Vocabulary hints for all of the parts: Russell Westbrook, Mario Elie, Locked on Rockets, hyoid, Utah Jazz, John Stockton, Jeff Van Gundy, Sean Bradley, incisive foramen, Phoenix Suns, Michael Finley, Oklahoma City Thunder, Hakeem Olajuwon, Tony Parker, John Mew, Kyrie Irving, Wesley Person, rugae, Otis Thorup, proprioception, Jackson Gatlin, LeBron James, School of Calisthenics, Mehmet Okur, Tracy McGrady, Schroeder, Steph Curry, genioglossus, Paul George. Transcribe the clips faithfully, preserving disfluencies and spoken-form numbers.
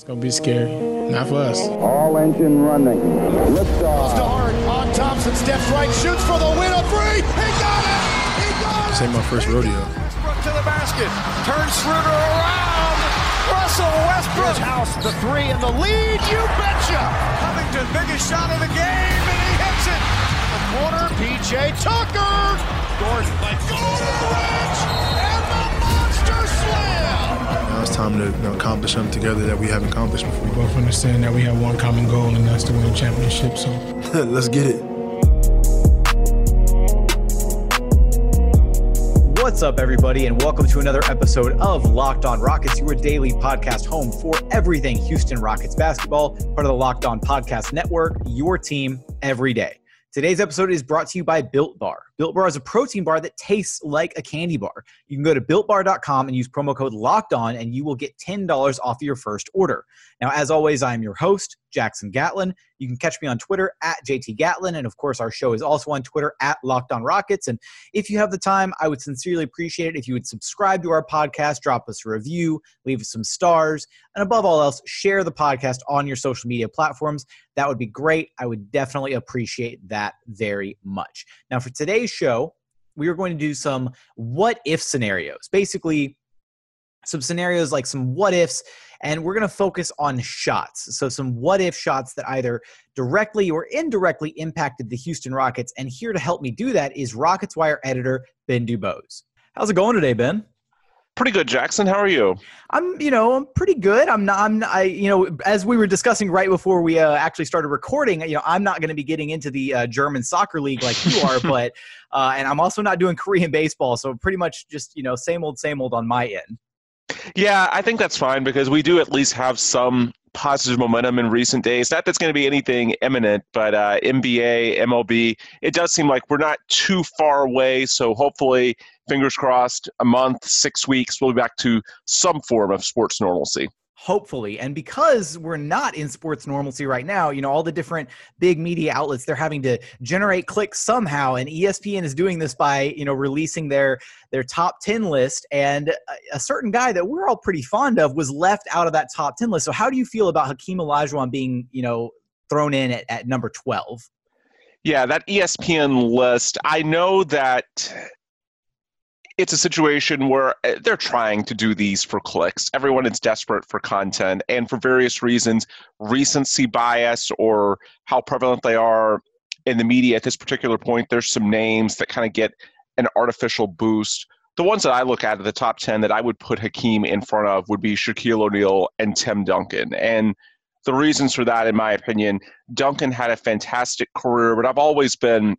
It's going to be scary. Not for us. All engine running. Liftoff. Start on Thompson, steps right, shoots for the win. A three. He got it. He got it. This ain't my first rodeo. Westbrook to the basket. Turns Schroeder around. Russell Westbrook. House the three and the lead. You betcha. Covington, biggest shot of the game, and he hits it. The corner, P J Tucker. Gordon by Goldridge. And the monster slam. Now it's time to you know, accomplish something together that we haven't accomplished before. We both understand that we have one common goal, and that's to win a championship, so let's get it. What's up, everybody, and welcome to another episode of Locked on Rockets, your daily podcast home for everything Houston Rockets basketball, part of the Locked on Podcast Network, your team every day. Today's episode is brought to you by Built Bar. Built Bar is a protein bar that tastes like a candy bar. You can go to built bar dot com and use promo code LOCKEDON, and you will get ten dollars off of your first order. Now, as always, I am your host, Jackson Gatlin. You can catch me on Twitter at J T Gatlin, and of course, our show is also on Twitter at Locked on Rockets. And if you have the time, I would sincerely appreciate it if you would subscribe to our podcast, drop us a review, leave us some stars, and above all else, share the podcast on your social media platforms. That would be great. I would definitely appreciate that very much. Now, for today's show, we are going to do some what if scenarios, basically some scenarios like some what ifs, and we're going to focus on shots. So some what if shots that either directly or indirectly impacted the Houston Rockets. And here to help me do that is Rockets Wire editor Ben DuBose. How's it going today, Ben? Pretty good, Jackson. How are you? I'm, you know, I'm pretty good. I'm not, I'm, I, you know, as we were discussing right before we uh, actually started recording, you know, I'm not going to be getting into the uh, German soccer league like you are, but, uh, and I'm also not doing Korean baseball. So pretty much just, you know, same old, same old on my end. Yeah, I think that's fine because we do at least have some positive momentum in recent days. Not that's going to be anything imminent, but uh, N B A, M L B, it does seem like we're not too far away. So hopefully, fingers crossed, a month, six weeks, we'll be back to some form of sports normalcy. Hopefully. And because we're not in sports normalcy right now, you know, all the different big media outlets, they're having to generate clicks somehow. And E S P N is doing this by, you know, releasing their their top ten list. And a certain guy that we're all pretty fond of was left out of that top ten list. So how do you feel about Hakeem Olajuwon being, you know, thrown in at, at number twelve? Yeah, that E S P N list, I know that it's a situation where they're trying to do these for clicks. Everyone is desperate for content, and for various reasons, recency bias or how prevalent they are in the media at this particular point, there's some names that kind of get an artificial boost. The ones that I look at at the top ten that I would put Hakeem in front of would be Shaquille O'Neal and Tim Duncan. And the reasons for that, in my opinion, Duncan had a fantastic career, but I've always been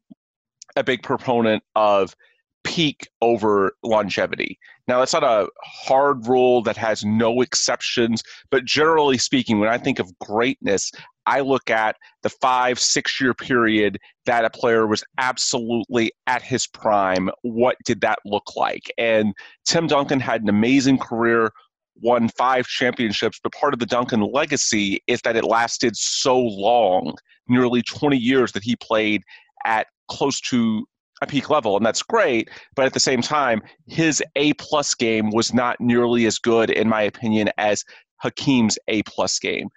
a big proponent of peak over longevity. Now, that's not a hard rule that has no exceptions, but generally speaking, when I think of greatness, I look at the five, six-year period that a player was absolutely at his prime. What did that look like? And Tim Duncan had an amazing career, won five championships, but part of the Duncan legacy is that it lasted so long, nearly twenty years that he played at close to a peak level, and that's great, but at the same time, his A-plus game was not nearly as good, in my opinion, as Hakeem's A-plus game.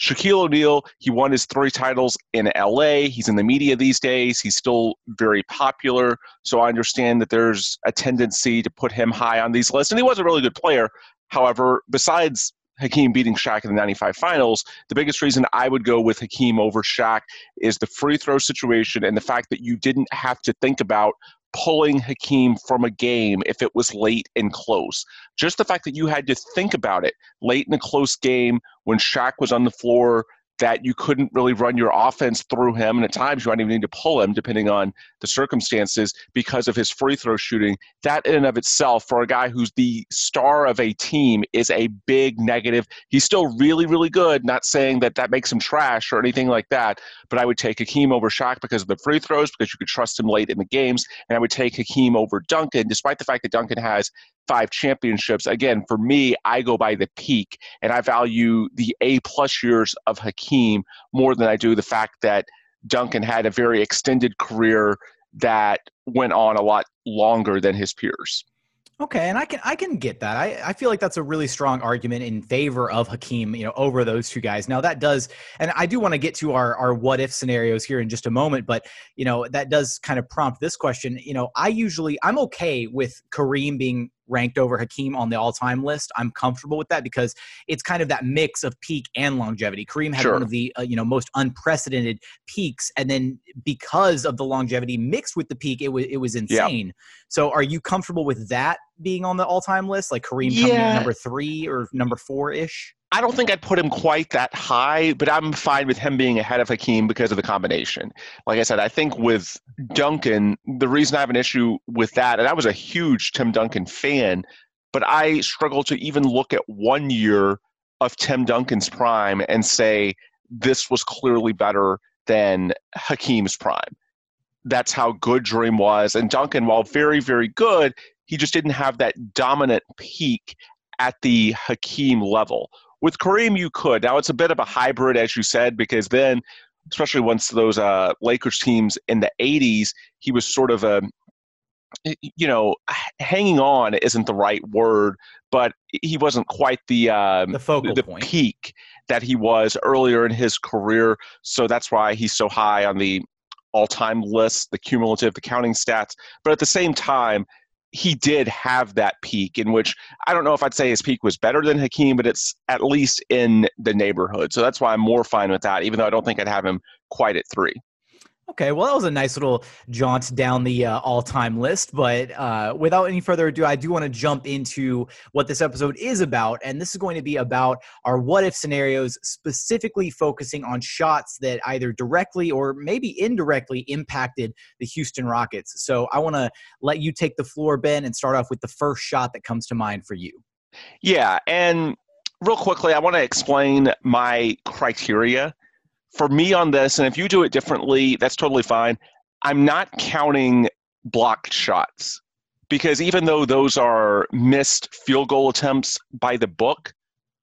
Shaquille O'Neal, he won his three titles in L A. He's in the media these days. He's still very popular, so I understand that there's a tendency to put him high on these lists, and he was a really good player. However, besides Hakeem beating Shaq in the ninety-five finals, the biggest reason I would go with Hakeem over Shaq is the free throw situation and the fact that you didn't have to think about pulling Hakeem from a game if it was late and close. Just the fact that you had to think about it late in a close game when Shaq was on the floor, that you couldn't really run your offense through him, and at times you might even need to pull him, depending on the circumstances, because of his free throw shooting. That in and of itself, for a guy who's the star of a team, is a big negative. He's still really, really good, not saying that that makes him trash or anything like that, but I would take Hakeem over Shaq because of the free throws, because you could trust him late in the games, and I would take Hakeem over Duncan, despite the fact that Duncan has five championships. Again, for me, I go by the peak, and I value the A-plus years of Hakeem more than I do the fact that Duncan had a very extended career that went on a lot longer than his peers. Okay, and I can I can get that. I, I feel like that's a really strong argument in favor of Hakeem, you know, over those two guys. Now that does, and I do want to get to our, our what if scenarios here in just a moment, but you know, that does kind of prompt this question. You know, I usually I'm okay with Kareem being ranked over Hakeem on the all-time list. I'm comfortable with that because it's kind of that mix of peak and longevity. Kareem had sure. one of the uh, you know most unprecedented peaks, and then because of the longevity mixed with the peak, it was it was insane. Yeah. So, are you comfortable with that being on the all-time list, like Kareem yeah. coming in number three or number four-ish? I don't think I'd put him quite that high, but I'm fine with him being ahead of Hakeem because of the combination. Like I said, I think with Duncan, the reason I have an issue with that, and I was a huge Tim Duncan fan, but I struggle to even look at one year of Tim Duncan's prime and say, this was clearly better than Hakeem's prime. That's how good Dream was. And Duncan, while very, very good, he just didn't have that dominant peak at the Hakeem level. With Kareem, you could. Now, it's a bit of a hybrid, as you said, because then, especially once those uh, Lakers teams in the eighties, he was sort of a, you know, hanging on isn't the right word, but he wasn't quite the um, the, focal the point. peak that he was earlier in his career. So that's why he's so high on the all-time list, the cumulative, the counting stats. But at the same time, he did have that peak in which I don't know if I'd say his peak was better than Hakeem, but it's at least in the neighborhood. So that's why I'm more fine with that, even though I don't think I'd have him quite at three. Okay, well, that was a nice little jaunt down the uh, all-time list, but uh, without any further ado, I do want to jump into what this episode is about, and this is going to be about our what-if scenarios, specifically focusing on shots that either directly or maybe indirectly impacted the Houston Rockets. So I want to let you take the floor, Ben, and start off with the first shot that comes to mind for you. Yeah, and real quickly, I want to explain my criteria for me on this, and if you do it differently, that's totally fine. I'm not counting blocked shots because even though those are missed field goal attempts by the book,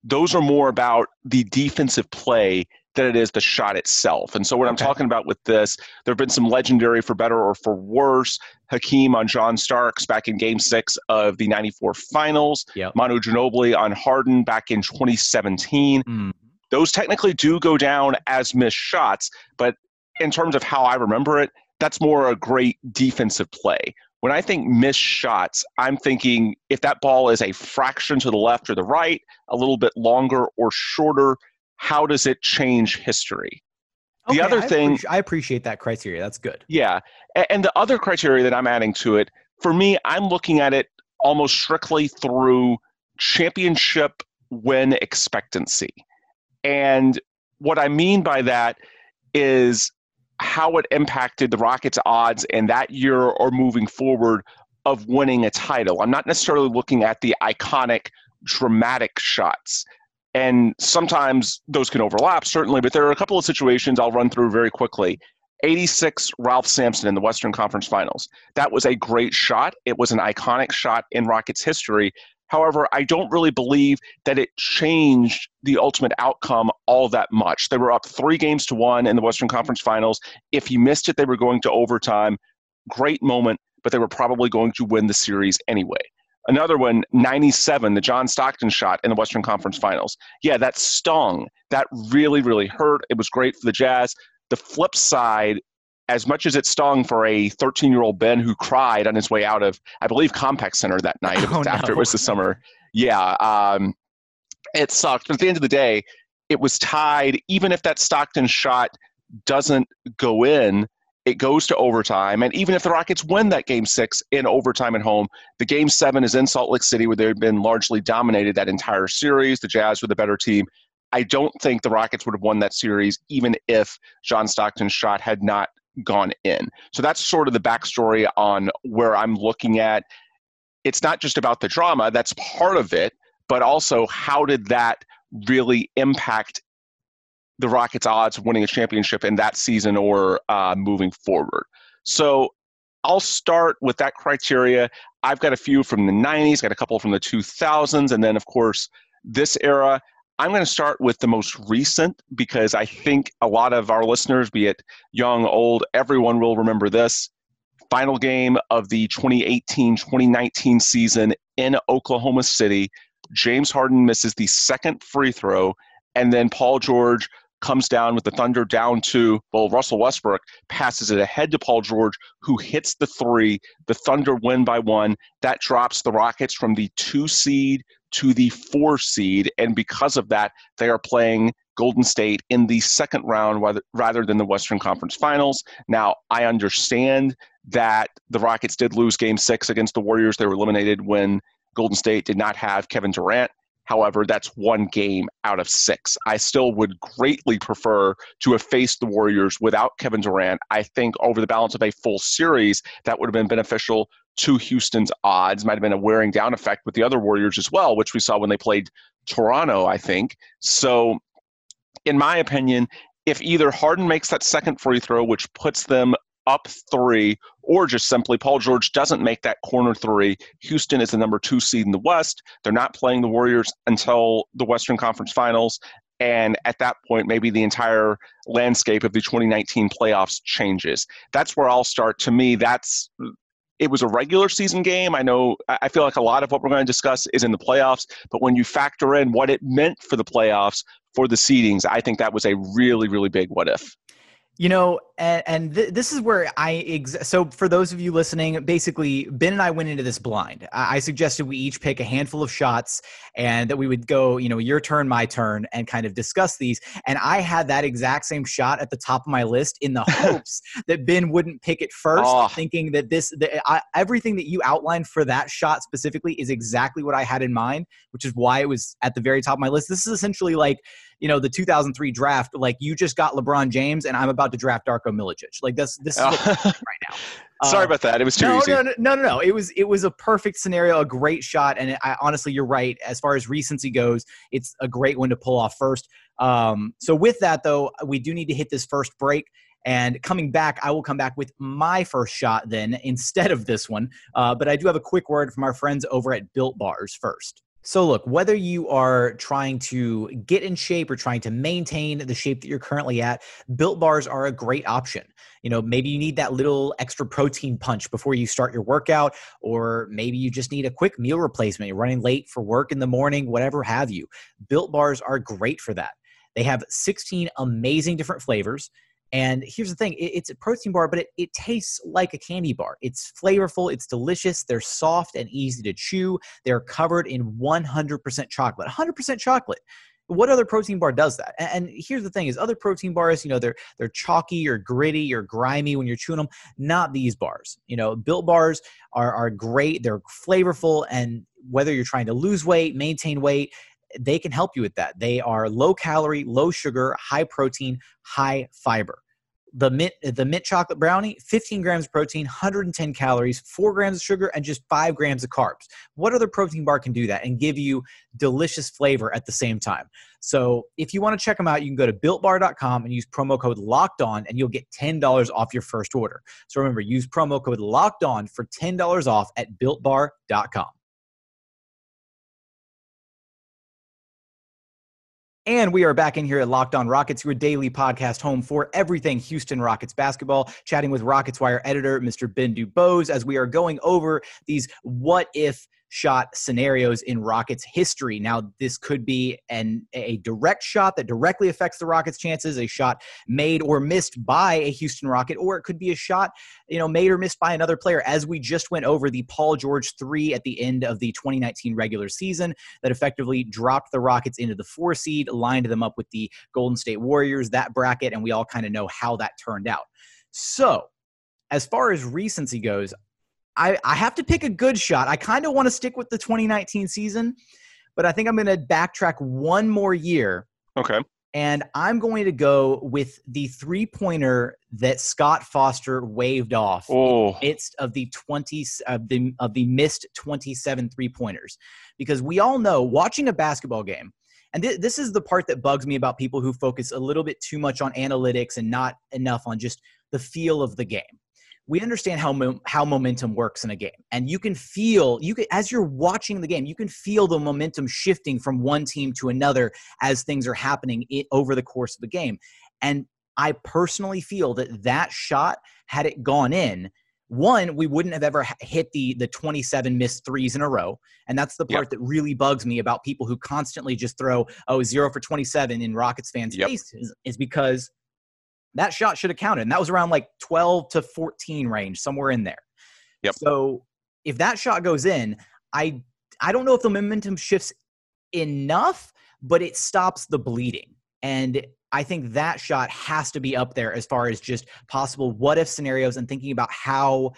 those are more about the defensive play than it is the shot itself. And so what okay. I'm talking about with this, there have been some legendary, for better or for worse, Hakeem on John Starks back in game six of the ninety-four finals, yep. Manu Ginobili on Harden back in twenty seventeen. Mm. Those technically do go down as missed shots, but in terms of how I remember it, that's more a great defensive play. When I think missed shots, I'm thinking if that ball is a fraction to the left or the right, a little bit longer or shorter, how does it change history? Okay, the other I thing... Appreci- I appreciate that criteria. That's good. Yeah. And the other criteria that I'm adding to it, for me, I'm looking at it almost strictly through championship win expectancy. And what I mean by that is how it impacted the Rockets' odds in that year or moving forward of winning a title. I'm not necessarily looking at the iconic, dramatic shots. And sometimes those can overlap, certainly, but there are a couple of situations I'll run through very quickly. eighty-six, Ralph Sampson in the Western Conference Finals. That was a great shot. It was an iconic shot in Rockets history. However, I don't really believe that it changed the ultimate outcome all that much. They were up three games to one in the Western Conference Finals. If you missed it, they were going to overtime. Great moment, but they were probably going to win the series anyway. Another one, ninety-seven, the John Stockton shot in the Western Conference Finals. Yeah, that stung. That really, really hurt. It was great for the Jazz. The flip side, as much as it stung for a thirteen-year-old Ben who cried on his way out of, I believe, Compaq Center that night it was oh, no. after it was the summer. Yeah, um, it sucked. But at the end of the day, it was tied. Even if that Stockton shot doesn't go in, it goes to overtime. And even if the Rockets win that game six in overtime at home, the game seven is in Salt Lake City where they've been largely dominated that entire series. The Jazz were the better team. I don't think the Rockets would have won that series even if John Stockton's shot had not gone in. So that's sort of the backstory on where I'm looking at. It's not just about the drama, that's part of it, but also how did that really impact the Rockets' odds of winning a championship in that season or uh, moving forward. So I'll start with that criteria. I've got a few from the nineties, got a couple from the two thousands, and then of course this era. I'm going to start with the most recent because I think a lot of our listeners, be it young, old, everyone will remember this. Final game of the twenty eighteen twenty nineteen season in Oklahoma City. James Harden misses the second free throw, and then Paul George comes down with the Thunder down two. Well, Russell Westbrook passes it ahead to Paul George, who hits the three. The Thunder win by one. That drops the Rockets from the two seed to the four seed, and because of that, they are playing Golden State in the second round rather, rather than the Western Conference Finals. Now, I understand that the Rockets did lose Game six against the Warriors. They were eliminated when Golden State did not have Kevin Durant. However, that's one game out of six. I still would greatly prefer to have faced the Warriors without Kevin Durant. I think over the balance of a full series, that would have been beneficial to Houston's odds. Might have been a wearing down effect with the other Warriors as well, which we saw when they played Toronto, I think. So, in my opinion, if either Harden makes that second free throw, which puts them up three, or just simply Paul George doesn't make that corner three, Houston is the number two seed in the West. They're not playing the Warriors until the Western Conference Finals. And at that point, maybe the entire landscape of the twenty nineteen playoffs changes. That's where I'll start. To me, that's it was a regular season game. I know I feel like a lot of what we're going to discuss is in the playoffs, but when you factor in what it meant for the playoffs, for the seedings, I think that was a really, really big what if. You know, and, and th- this is where I ex- – so for those of you listening, basically Ben and I went into this blind. I-, I suggested we each pick a handful of shots and that we would go, you know, your turn, my turn, and kind of discuss these. And I had that exact same shot at the top of my list in the hopes that Ben wouldn't pick it first, oh. thinking that this that I, everything that you outlined for that shot specifically is exactly what I had in mind, which is why it was at the very top of my list. This is essentially like – you know, the two thousand three draft, like you just got LeBron James and I'm about to draft Darko Milicic. Like this, this is oh. what right now. Uh, Sorry about that. It was too no, easy. No, no, no, no, no. It was, it was a perfect scenario, a great shot. And it, I, honestly, you're right. As far as recency goes, it's a great one to pull off first. Um, so with that though, we do need to hit this first break. And coming back, I will come back with my first shot then instead of this one. Uh, but I do have a quick word from our friends over at Built Bars first. So look, whether you are trying to get in shape or trying to maintain the shape that you're currently at, Built Bars are a great option. You know, maybe you need that little extra protein punch before you start your workout, or maybe you just need a quick meal replacement. You're running late for work in the morning, whatever have you. Built Bars are great for that. They have sixteen amazing different flavors. And here's the thing, it's a protein bar, but it, it tastes like a candy bar. It's flavorful, it's delicious, they're soft and easy to chew. They're covered in one hundred percent chocolate, one hundred percent chocolate. What other protein bar does that? And here's the thing is other protein bars, you know, they're they're chalky or gritty or grimy when you're chewing them, not these bars. You know, Built Bars are are great, they're flavorful, and whether you're trying to lose weight, maintain weight, they can help you with that. They are low calorie, low sugar, high protein, high fiber. The mint, the mint chocolate brownie, fifteen grams of protein, one hundred ten calories, four grams of sugar, and just five grams of carbs. What other protein bar can do that and give you delicious flavor at the same time? So if you want to check them out, you can go to built bar dot com and use promo code Locked On, and you'll get ten dollars off your first order. So remember, use promo code Locked On for ten dollars off at built bar dot com. And we are back in here at Locked On Rockets, your daily podcast home for everything Houston Rockets basketball, chatting with Rockets Wire editor, Mister Ben DuBose, as we are going over these what-if shot scenarios in Rockets history. Now, this could be an, a direct shot that directly affects the Rockets' chances, a shot made or missed by a Houston Rocket, or it could be a shot, you know, made or missed by another player, as we just went over the Paul George three at the end of the twenty nineteen regular season that effectively dropped the Rockets into the four seed, lined them up with the Golden State Warriors, that bracket, and we all kind of know how that turned out. So, as far as recency goes, I, I have to pick a good shot. I kind of want to stick with the twenty nineteen season, but I think I'm going to backtrack one more year. Okay. And I'm going to go with the three-pointer that Scott Foster waved off oh. in the midst of the twenty of the of the missed twenty-seven three-pointers, because we all know watching a basketball game. And th- this is the part that bugs me about people who focus a little bit too much on analytics and not enough on just the feel of the game. We understand how mo- how momentum works in a game, and you can feel you can as you're watching the game, you can feel the momentum shifting from one team to another as things are happening it, over the course of the game. And I personally feel that that shot, had it gone in, one, we wouldn't have ever hit the the twenty-seven missed threes in a row. And that's the part yep. that really bugs me about people who constantly just throw, oh, zero for twenty-seven in Rockets fans' yep. faces, is because that shot should have counted. And that was around like twelve to fourteen range, somewhere in there. Yep. So if that shot goes in, I I don't know if the momentum shifts enough, but it stops the bleeding. And I think that shot has to be up there as far as just possible what-if scenarios and thinking about how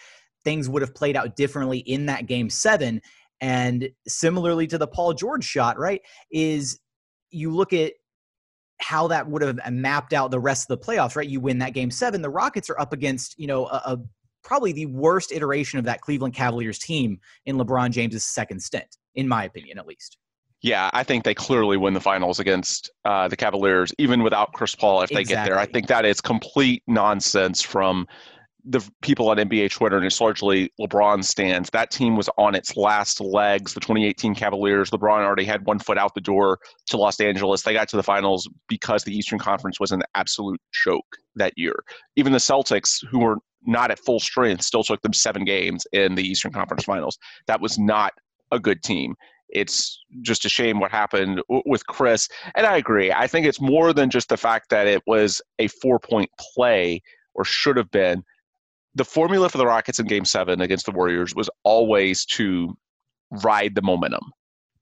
things would have played out differently in that game seven. And similarly to the Paul George shot, right, is you look at how that would have mapped out the rest of the playoffs, right? You win that game seven, the Rockets are up against, you know, a, a probably the worst iteration of that Cleveland Cavaliers team in LeBron James's second stint, in my opinion, at least. Yeah, I think they clearly win the finals against uh, the Cavaliers, even without Chris Paul, if they exactly. get there. I think that is complete nonsense from the people on N B A Twitter, and it's largely LeBron's stance. That team was on its last legs, the twenty eighteen Cavaliers. LeBron already had one foot out the door to Los Angeles. They got to the finals because the Eastern Conference was an absolute joke that year. Even the Celtics, who were not at full strength, still took them seven games in the Eastern Conference Finals. That was not a good team. It's just a shame what happened with Chris. And I agree. I think it's more than just the fact that it was a four-point play, or should have been. The formula for the Rockets in Game seven against the Warriors was always to ride the momentum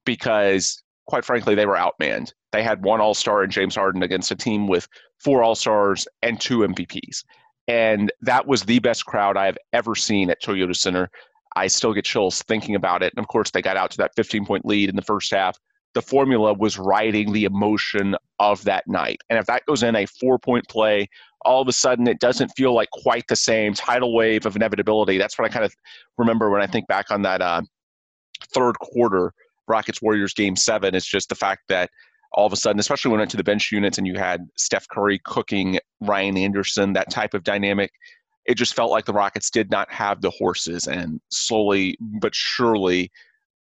because, quite frankly, they were outmanned. They had one all-star in James Harden against a team with four all-stars and two M V Ps. And that was the best crowd I have ever seen at Toyota Center. I still get chills thinking about it. And, of course, they got out to that fifteen-point lead in the first half. The formula was riding the emotion of that night. And if that goes in a four-point play, all of a sudden it doesn't feel like quite the same tidal wave of inevitability. That's what I kind of remember when I think back on that uh, third quarter Rockets-Warriors Game seven. It's just the fact that all of a sudden, especially when we went to the bench units and you had Steph Curry cooking Ryan Anderson, that type of dynamic, it just felt like the Rockets did not have the horses, and slowly but surely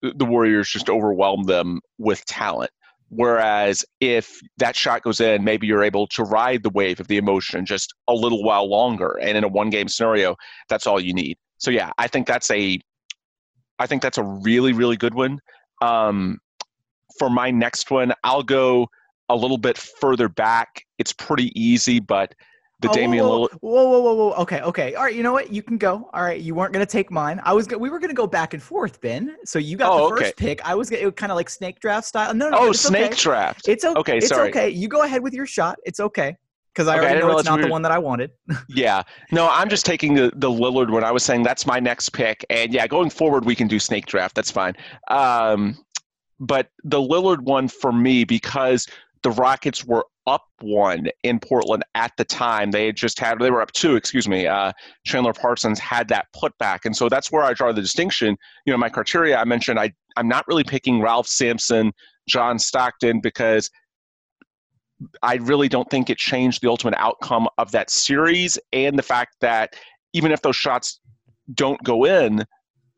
the Warriors just overwhelmed them with talent. Whereas if that shot goes in, maybe you're able to ride the wave of the emotion just a little while longer. And in a one-game scenario, that's all you need. So yeah, I think that's a, I think that's a really, really good one. Um, for my next one, I'll go a little bit further back. It's pretty easy, but the oh, Damian Lillard. Whoa, whoa, whoa, whoa. Okay, okay. All right, you know what? You can go. All right, you weren't going to take mine. I was. Go- we were going to go back and forth, Ben. So you got oh, the first okay. pick. I was gonna- kind of like snake draft style. No, no, oh, it's snake okay. draft. It's okay. okay it's sorry. okay. You go ahead with your shot. It's okay. Because I okay, already I know it's not weird. The one that I wanted. yeah. No, I'm just taking the, the Lillard one. I was saying that's my next pick. And yeah, going forward, we can do snake draft. That's fine. Um, but the Lillard one for me, because the Rockets were up one in Portland at the time. They had just had, they were up two, excuse me. Uh, Chandler Parsons had that putback. And so that's where I draw the distinction. You know, my criteria I mentioned, I, I'm not really picking Ralph Sampson, John Stockton, because I really don't think it changed the ultimate outcome of that series. And the fact that even if those shots don't go in,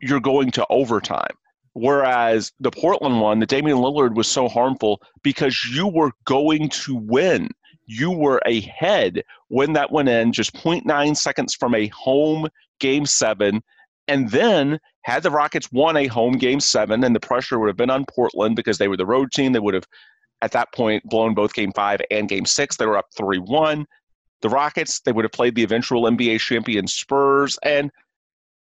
you're going to overtime. Whereas the Portland one, the Damian Lillard was so harmful because you were going to win. You were ahead when that went in, just zero point nine seconds from a home game seven. And then had the Rockets won a home game seven, and the pressure would have been on Portland because they were the road team, they would have, at that point, blown both game five and game six. They were up three one. The Rockets, they would have played the eventual N B A champion Spurs, and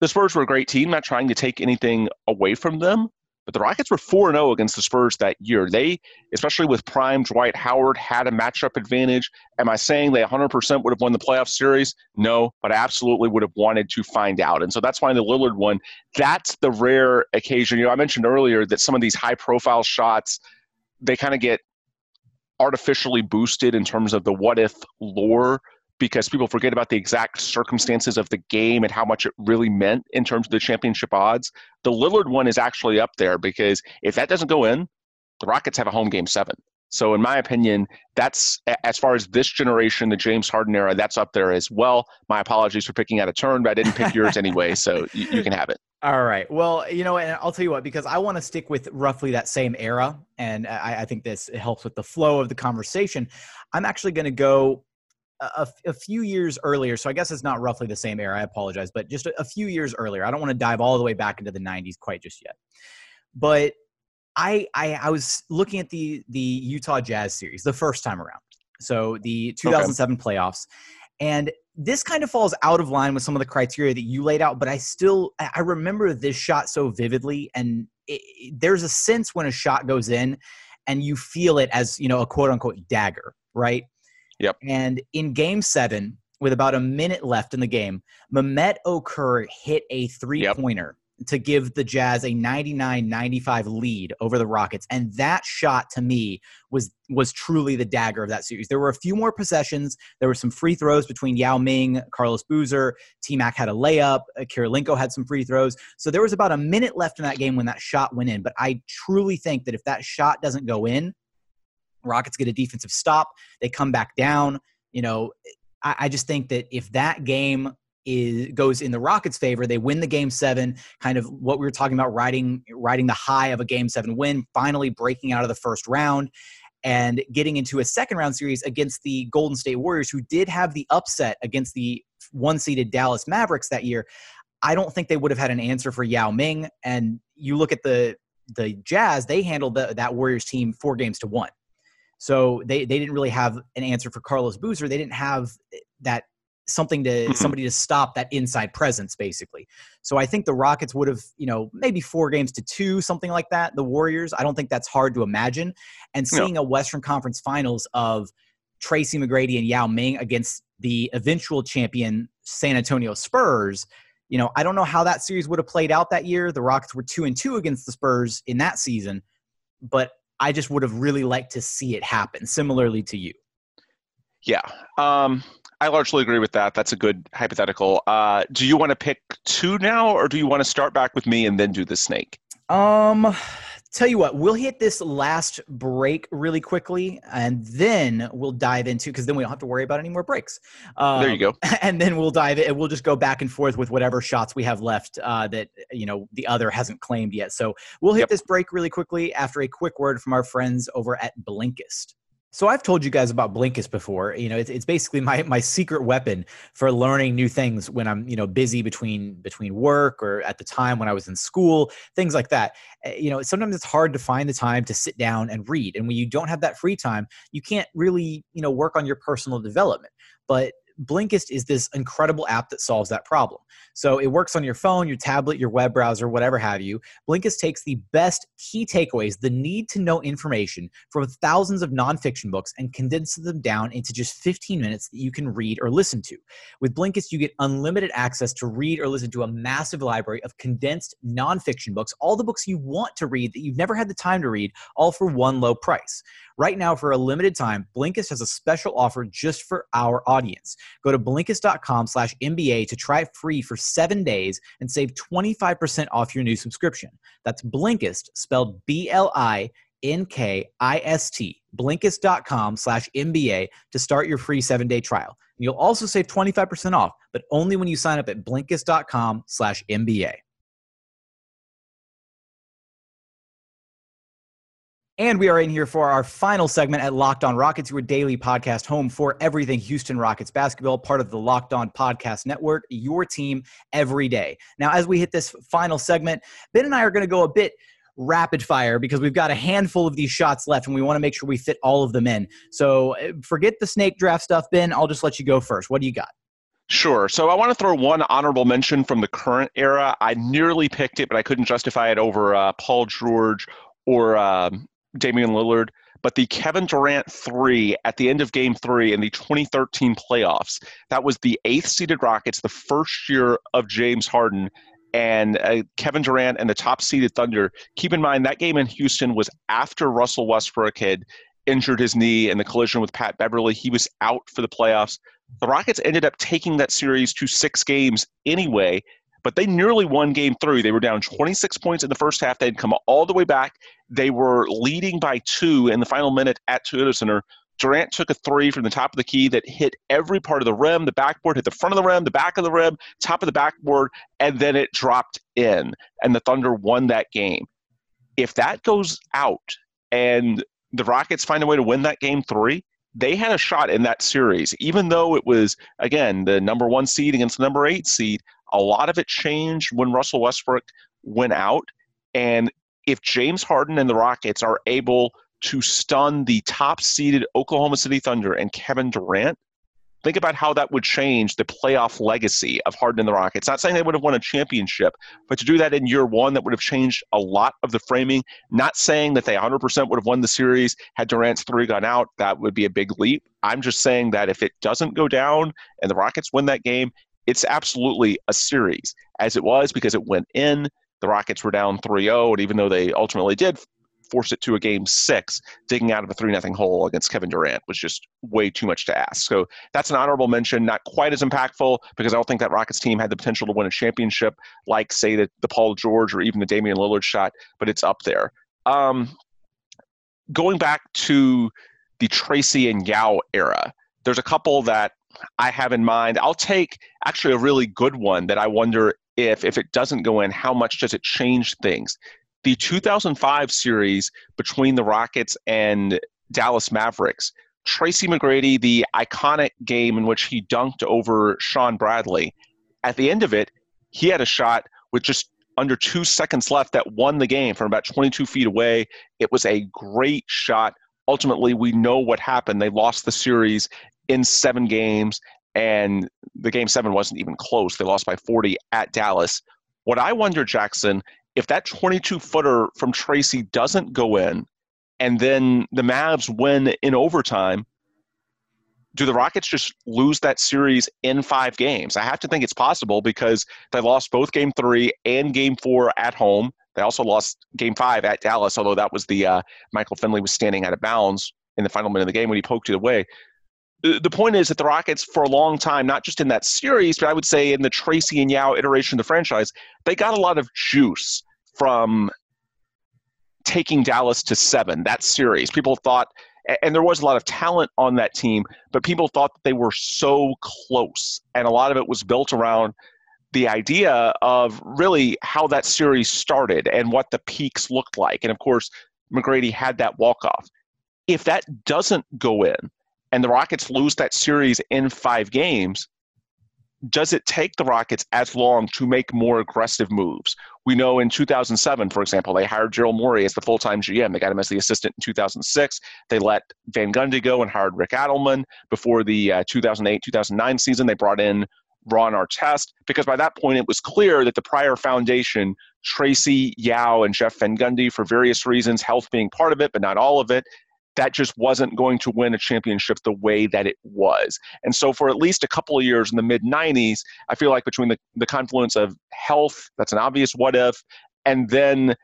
the Spurs were a great team, not trying to take anything away from them, but the Rockets were four and oh against the Spurs that year. They, especially with prime Dwight Howard, had a matchup advantage. Am I saying they one hundred percent would have won the playoff series? No, but I absolutely would have wanted to find out. And so that's why the Lillard one, that's the rare occasion. You know, I mentioned earlier that some of these high-profile shots, they kind of get artificially boosted in terms of the what-if lore, because people forget about the exact circumstances of the game and how much it really meant in terms of the championship odds. The Lillard one is actually up there because if that doesn't go in, the Rockets have a home game seven. So in my opinion, that's, as far as this generation, the James Harden era, that's up there as well. My apologies for picking out a turn, but I didn't pick yours anyway, so you, you can have it. All right. Well, you know, and I'll tell you what, because I want to stick with roughly that same era, and I, I think this helps with the flow of the conversation. I'm actually going to go a, a few years earlier, so I guess it's not roughly the same era, I apologize, but just a, a few years earlier. I don't want to dive all the way back into the nineties quite just yet. But I, I, I was looking at the, the Utah Jazz series the first time around, so the two thousand seven okay. playoffs, and this kind of falls out of line with some of the criteria that you laid out, but I still – I remember this shot so vividly, and it, it, there's a sense when a shot goes in and you feel it as, you know, a quote-unquote dagger, right? Yep. And in Game seven, with about a minute left in the game, Mehmet Okur hit a three-pointer yep. to give the Jazz a ninety-nine ninety-five lead over the Rockets, and that shot to me was was truly the dagger of that series. There were a few more possessions. There were some free throws between Yao Ming, Carlos Boozer, T-Mac had a layup, Kirilenko had some free throws. So there was about a minute left in that game when that shot went in, but I truly think that if that shot doesn't go in, Rockets get a defensive stop. They come back down. You know, I, I just think that if that game is goes in the Rockets' favor, they win the game seven, kind of what we were talking about, riding, riding the high of a game seven win, finally breaking out of the first round and getting into a second round series against the Golden State Warriors, who did have the upset against the one-seeded Dallas Mavericks that year. I don't think they would have had an answer for Yao Ming. And you look at the, the Jazz, they handled the, that Warriors team four games to one. So they, they didn't really have an answer for Carlos Boozer. They didn't have that something to somebody to stop that inside presence, basically. So I think the Rockets would have, you know, maybe four games to two, something like that. The Warriors, I don't think that's hard to imagine. And seeing no. a Western Conference Finals of Tracy McGrady and Yao Ming against the eventual champion San Antonio Spurs, you know, I don't know how that series would have played out that year. The Rockets were two and two against the Spurs in that season, but I just would have really liked to see it happen, similarly to you. Yeah, um, I largely agree with that. That's a good hypothetical. Uh, do you want to pick two now, or do you want to start back with me and then do the snake? Um, tell you what, we'll hit this last break really quickly, and then we'll dive into, because then we don't have to worry about any more breaks. Um, there you go. And then we'll dive in, and we'll just go back and forth with whatever shots we have left uh, that, you know, the other hasn't claimed yet. So we'll hit yep. this break really quickly after a quick word from our friends over at Blinkist. So I've told you guys about Blinkist before. You know, it's, it's basically my my secret weapon for learning new things when I'm, you know, busy between between work or at the time when I was in school, things like that. You know, sometimes it's hard to find the time to sit down and read. And when you don't have that free time, you can't really, you know, work on your personal development. But Blinkist is this incredible app that solves that problem. So it works on your phone, your tablet, your web browser, whatever have you. Blinkist takes the best key takeaways, the need-to-know information from thousands of nonfiction books and condenses them down into just fifteen minutes that you can read or listen to. With Blinkist, you get unlimited access to read or listen to a massive library of condensed nonfiction books, all the books you want to read that you've never had the time to read, all for one low price. Right now, for a limited time, Blinkist has a special offer just for our audience. Go to Blinkist dot com slash N B A to try it free for seven days and save twenty-five percent off your new subscription. That's Blinkist, spelled B L I N K I S T, Blinkist dot com slash N B A to start your free seven-day trial. And you'll also save twenty-five percent off, but only when you sign up at Blinkist dot com slash N B A. And we are in here for our final segment at Locked on Rockets, your daily podcast home for everything Houston Rockets basketball, part of the Locked on Podcast Network, your team every day. Now, as we hit this final segment, Ben and I are going to go a bit rapid fire because we've got a handful of these shots left, and we want to make sure we fit all of them in. So forget the snake draft stuff, Ben. I'll just let you go first. What do you got? Sure. So I want to throw one honorable mention from the current era. I nearly picked it, but I couldn't justify it over uh, Paul George or um, Damian Lillard, but the Kevin Durant three at the end of game three in the twenty thirteen playoffs, that was the eighth seeded Rockets, the first year of James Harden, and uh, Kevin Durant and the top seeded Thunder. Keep in mind that game in Houston was after Russell Westbrook had injured his knee in the collision with Pat Beverly. He was out for the playoffs. The Rockets ended up taking that series to six games anyway, but they nearly won game three. They were down twenty-six points in the first half. They'd come all the way back. They were leading by two in the final minute at Toyota Center. Durant took a three from the top of the key that hit every part of the rim. The backboard hit the front of the rim, the back of the rim, top of the backboard, and then it dropped in. And the Thunder won that game. If that goes out and the Rockets find a way to win that game three, they had a shot in that series. Even though it was, again, the number one seed against the number eight seed, a lot of it changed when Russell Westbrook went out. And if James Harden and the Rockets are able to stun the top-seeded Oklahoma City Thunder and Kevin Durant, think about how that would change the playoff legacy of Harden and the Rockets. Not saying they would have won a championship, but to do that in year one, that would have changed a lot of the framing. Not saying that they one hundred percent would have won the series had Durant's three gone out. That would be a big leap. I'm just saying that if it doesn't go down and the Rockets win that game, it's absolutely a series, as it was, because it went in. The Rockets were down three oh, and even though they ultimately did force it to a game six, digging out of a three nothing hole against Kevin Durant was just way too much to ask. So that's an honorable mention, not quite as impactful, because I don't think that Rockets team had the potential to win a championship like, say, the, the Paul George or even the Damian Lillard shot, but it's up there. Um, going back to the Tracy and Yao era, there's a couple that I have in mind. I'll take actually a really good one that I wonder if, if it doesn't go in, how much does it change things? The two thousand five series between the Rockets and Dallas Mavericks, Tracy McGrady, the iconic game in which he dunked over Sean Bradley, at the end of it, he had a shot with just under two seconds left that won the game from about twenty-two feet away. It was a great shot. Ultimately, we know what happened. They lost the series in seven games, and the game seven wasn't even close. They lost by forty at Dallas. What I wonder, Jackson, if that twenty-two footer from Tracy doesn't go in and then the Mavs win in overtime, do the Rockets just lose that series in five games? I have to think it's possible because they lost both game three and game four at home. They also lost game five at Dallas, although that was the uh, Michael Finley was standing out of bounds in the final minute of the game when he poked it away. The point is that the Rockets, for a long time, not just in that series, but I would say in the Tracy and Yao iteration of the franchise, they got a lot of juice from taking Dallas to seven, that series. People thought, and there was a lot of talent on that team, but people thought that they were so close. And a lot of it was built around the idea of really how that series started and what the peaks looked like. And, of course, McGrady had that walk-off. If that doesn't go in, and the Rockets lose that series in five games, does it take the Rockets as long to make more aggressive moves? We know in two thousand seven, for example, they hired Gerald Morey as the full-time G M. They got him as the assistant in two thousand six. They let Van Gundy go and hired Rick Adelman. Before the uh, two thousand eight two thousand nine season, they brought in Ron Artest, because by that point it was clear that the prior foundation, Tracy, Yao, and Jeff Van Gundy, for various reasons, health being part of it but not all of it, that just wasn't going to win a championship the way that it was. And so for at least a couple of years in the mid nineties, I feel like between the, the confluence of health, that's an obvious what if, and then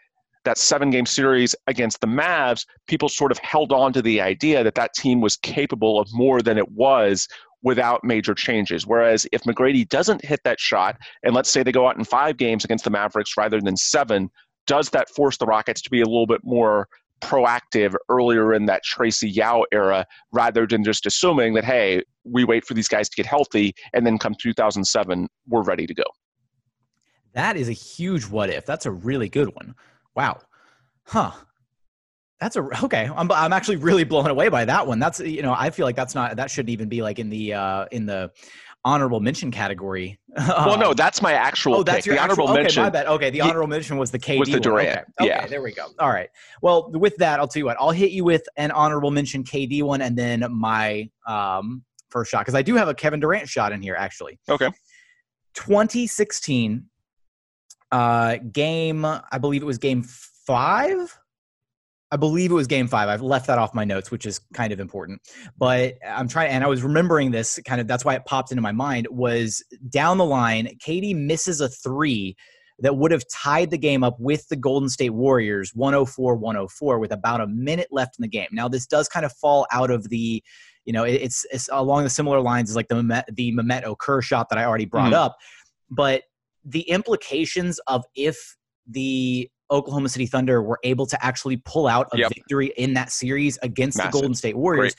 that seven-game series against the Mavs, people sort of held on to the idea that that team was capable of more than it was without major changes. Whereas if McGrady doesn't hit that shot, and let's say they go out in five games against the Mavericks rather than seven, does that force the Rockets to be a little bit more proactive earlier in that Tracy Yao era, rather than just assuming that, hey, we wait for these guys to get healthy and then come two thousand seven, we're ready to go? That is a huge what if. That's a really good one. Wow. Huh. That's a, okay. I'm, I'm actually really blown away by that one. That's, you know, I feel like that's not, that shouldn't even be like in the, uh, in the honorable mention category. Well, no, that's my actual oh, that's pick. Your the actual, honorable okay, mention. My bad. Okay, the honorable mention was the K D was the Durant. One. Okay, okay, yeah. There we go. All right. Well, with that, I'll tell you what. I'll hit you with an honorable mention K D one and then my um, first shot, because I do have a Kevin Durant shot in here, actually. Okay. twenty sixteen, uh, game, I believe it was game five? I believe it was game five. I've left that off my notes, which is kind of important. But I'm trying, and I was remembering this kind of, that's why it popped into my mind, was down the line, K D misses a three that would have tied the game up with the Golden State Warriors, one oh four one oh four, with about a minute left in the game. Now, this does kind of fall out of the, you know, it's, it's along the similar lines as like the, the Mehmet Okur shot that I already brought mm-hmm. up. But the implications of if the Oklahoma City Thunder were able to actually pull out a yep. victory in that series against Massive. the Golden State Warriors.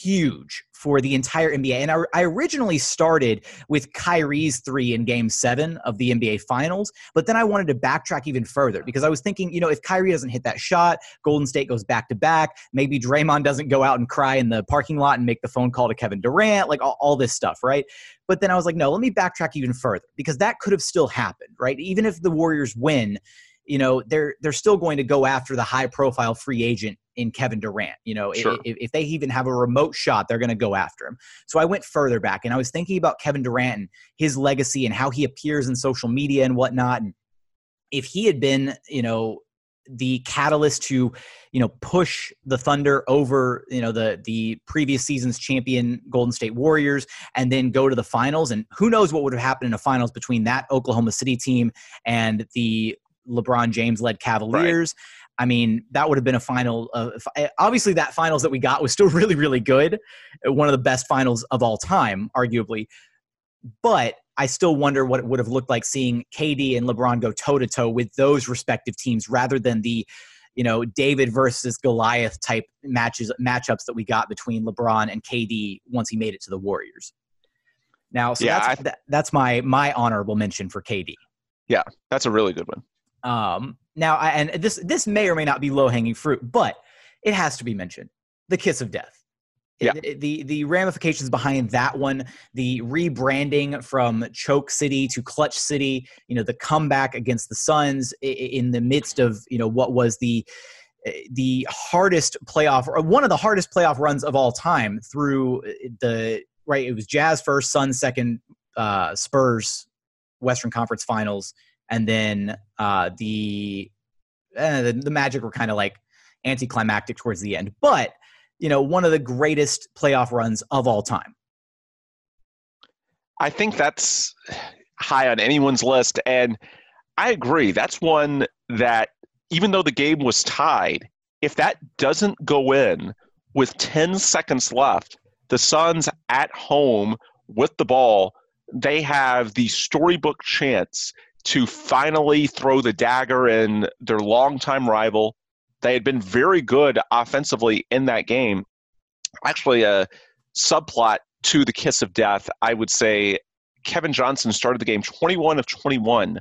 Huge for the entire N B A. And I, I originally started with Kyrie's three in game seven of the N B A Finals, but then I wanted to backtrack even further because I was thinking, you know, if Kyrie doesn't hit that shot, Golden State goes back to back. Maybe Draymond doesn't go out and cry in the parking lot and make the phone call to Kevin Durant, like all, all this stuff, right? But then I was like, no, let me backtrack even further because that could have still happened, right? Even if the Warriors win, you know, they're they're still going to go after the high-profile free agent in Kevin Durant. You know, sure. if, if they even have a remote shot, they're going to go after him. So I went further back, and I was thinking about Kevin Durant and his legacy and how he appears in social media and whatnot. And if he had been, you know, the catalyst to, you know, push the Thunder over, you know, the the previous season's champion Golden State Warriors and then go to the finals, and who knows what would have happened in the finals between that Oklahoma City team and the LeBron James-led Cavaliers. Right. I mean, that would have been a final. Uh, obviously, that finals that we got was still really, really good. One of the best finals of all time, arguably. But I still wonder what it would have looked like seeing K D and LeBron go toe-to-toe with those respective teams rather than the, you know, David versus Goliath type matches matchups that we got between LeBron and K D once he made it to the Warriors. Now, so yeah, that's, I, that, that's my my honorable mention for K D. Yeah, that's a really good one. Um, now, I, and this, this may or may not be low hanging fruit, but it has to be mentioned. The kiss of death, yeah. it, it, the, the ramifications behind that one, the rebranding from Choke City to Clutch City, you know, the comeback against the Suns in the midst of, you know, what was the, the hardest playoff or one of the hardest playoff runs of all time through the, right. It was Jazz first, Suns second, uh, Spurs, Western Conference Finals. And then uh, the, uh, the the Magic were kind of like anticlimactic towards the end. But, you know, one of the greatest playoff runs of all time. I think that's high on anyone's list. And I agree. That's one that even though the game was tied, if that doesn't go in with ten seconds left, the Suns at home with the ball, they have the storybook chance to finally throw the dagger in their longtime rival. They had been very good offensively in that game. Actually, a subplot to the kiss of death, I would say Kevin Johnson started the game twenty-one of twenty-one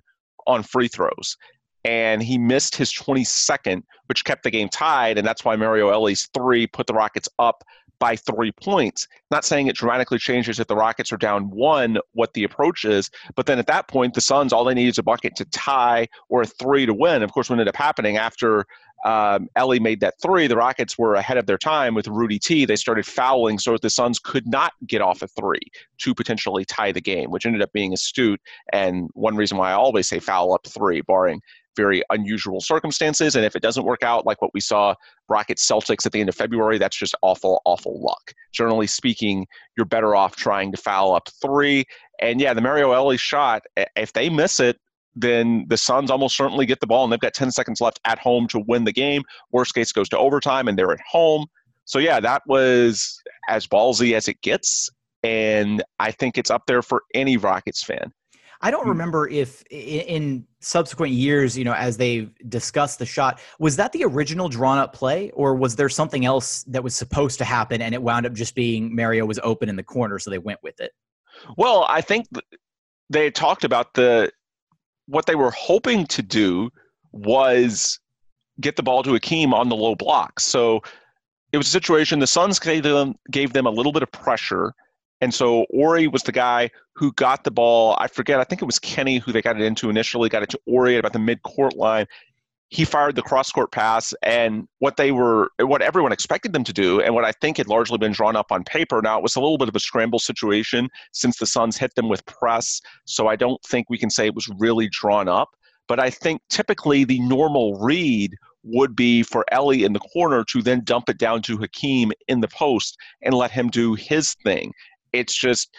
on free throws, and he missed his twenty-second, which kept the game tied, and that's why Mario Elie's three put the Rockets up by three points. Not saying it dramatically changes if the Rockets are down one, what the approach is, but then at that point, the Suns, all they need is a bucket to tie or a three to win. Of course, what ended up happening after um, Ellie made that three, the Rockets were ahead of their time with Rudy T. They started fouling so that the Suns could not get off a three to potentially tie the game, which ended up being astute, and one reason why I always say foul up three, barring very unusual circumstances. And if it doesn't work out, like what we saw Rockets Celtics at the end of February, that's just awful, awful luck. Generally speaking, you're better off trying to foul up three. And yeah, the Mario Ellie shot, if they miss it, then the Suns almost certainly get the ball, and they've got ten seconds left at home to win the game. Worst case goes to overtime, and they're at home. So yeah, that was as ballsy as it gets. And I think it's up there for any Rockets fan. I don't remember if in subsequent years, you know, as they discussed the shot, was that the original drawn up play, or was there something else that was supposed to happen and it wound up just being Mario was open in the corner, so they went with it? Well, I think they had talked about the what they were hoping to do was get the ball to Hakeem on the low block. So it was a situation the Suns gave them, gave them a little bit of pressure. And so Ori was the guy who got the ball. I forget, I think it was Kenny who they got it into initially, got it to Ori at about the mid-court line. He fired the cross-court pass, and what they were, what everyone expected them to do, and what I think had largely been drawn up on paper. Now, it was a little bit of a scramble situation since the Suns hit them with press, so I don't think we can say it was really drawn up. But I think typically the normal read would be for Ellie in the corner to then dump it down to Hakeem in the post and let him do his thing. It's just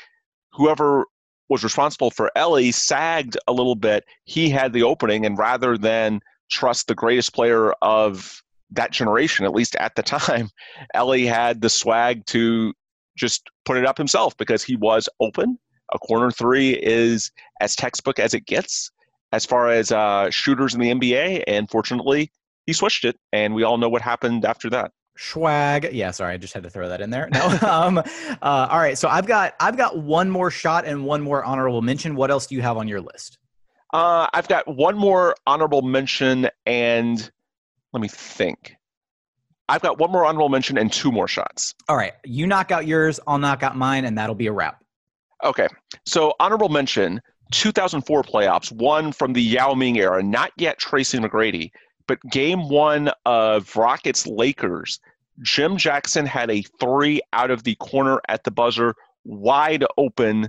whoever was responsible for Ellie sagged a little bit. He had the opening, and rather than trust the greatest player of that generation, at least at the time, Ellie had the swag to just put it up himself because he was open. A corner three is as textbook as it gets. as far as uh, shooters in the N B A, and fortunately, he switched it, and we all know what happened after that. Schwag. Yeah, sorry, I just had to throw that in there. No. um, uh, all right, so I've got I've got one more shot and one more honorable mention. What else do you have on your list? Uh, I've got one more honorable mention, and let me think. I've got one more honorable mention and two more shots. All right, you knock out yours, I'll knock out mine, and that'll be a wrap. Okay, so honorable mention, two thousand four playoffs, one from the Yao Ming era, not yet Tracy McGrady, but game one of Rockets-Lakers, Jim Jackson had a three out of the corner at the buzzer, wide open,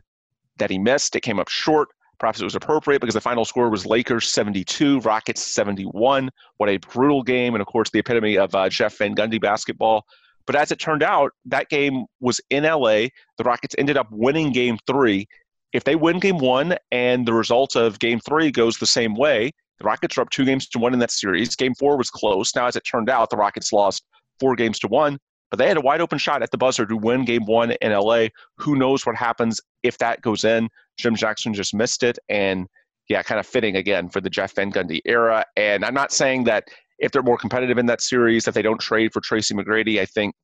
that he missed. It came up short. Perhaps it was appropriate because the final score was Lakers seventy-two, Rockets seventy-one. What a brutal game, and of course the epitome of uh, Jeff Van Gundy basketball. But as it turned out, that game was in L A. The Rockets ended up winning game three. If they win game one and the result of game three goes the same way, the Rockets are up two games to one in that series. Game four was close. Now, as it turned out, the Rockets lost four games to one, but they had a wide open shot at the buzzer to win game one in L A. Who knows what happens if that goes in? Jim Jackson just missed it, and yeah, kind of fitting again for the Jeff Van Gundy era. And I'm not saying that if they're more competitive in that series, that they don't trade for Tracy McGrady. I think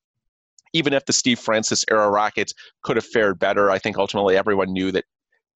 even if the Steve Francis era Rockets could have fared better, I think ultimately everyone knew that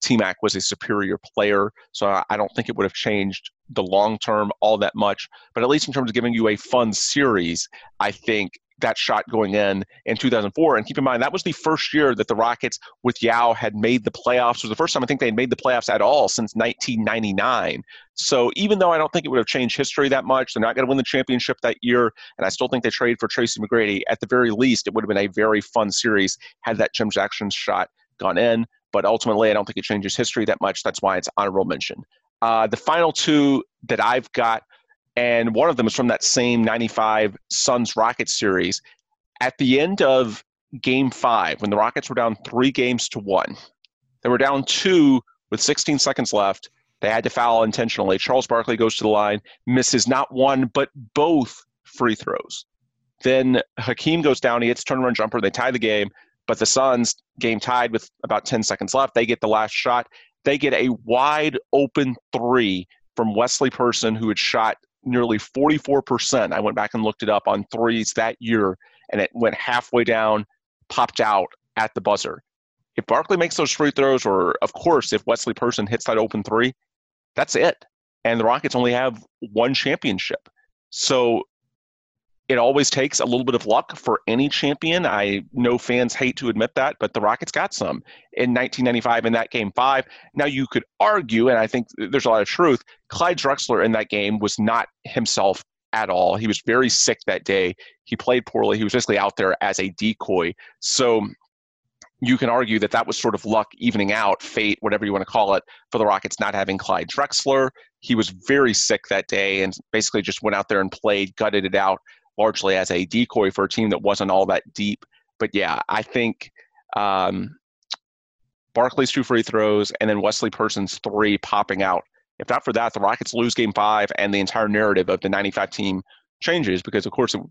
T-Mac was a superior player, so I don't think it would have changed the long term all that much. But at least in terms of giving you a fun series, I think that shot going in in two thousand four. And keep in mind, that was the first year that the Rockets with Yao had made the playoffs. It was the first time I think they had made the playoffs at all since nineteen ninety-nine. So even though I don't think it would have changed history that much, they're not going to win the championship that year, and I still think they trade for Tracy McGrady. At the very least, it would have been a very fun series had that Jim Jackson shot gone in. But ultimately, I don't think it changes history that much. That's why it's honorable mention. Uh, the final two that I've got, and one of them is from that same ninety-five Suns-Rockets series. At the end of game five, when the Rockets were down three games to one, they were down two with sixteen seconds left. They had to foul intentionally. Charles Barkley goes to the line, misses not one, but both free throws. Then Hakeem goes down. He hits a turnaround jumper. They tie the game. But the Suns, game tied with about ten seconds left, they get the last shot. They get a wide open three from Wesley Person, who had shot nearly forty-four percent. I went back and looked it up on threes that year, and it went halfway down, popped out at the buzzer. If Barkley makes those free throws, or of course, if Wesley Person hits that open three, that's it. And the Rockets only have one championship. So it always takes a little bit of luck for any champion. I know fans hate to admit that, but the Rockets got some in nineteen ninety-five in that game five. Now you could argue, and I think there's a lot of truth, Clyde Drexler in that game was not himself at all. He was very sick that day. He played poorly. He was basically out there as a decoy. So you can argue that that was sort of luck evening out, fate, whatever you want to call it, for the Rockets not having Clyde Drexler. He was very sick that day and basically just went out there and played, gutted it out, largely as a decoy for a team that wasn't all that deep. But yeah, I think um, Barkley's two free throws and then Wesley Person's three popping out. If not for that, the Rockets lose game five and the entire narrative of the ninety-five team changes because, of course, it,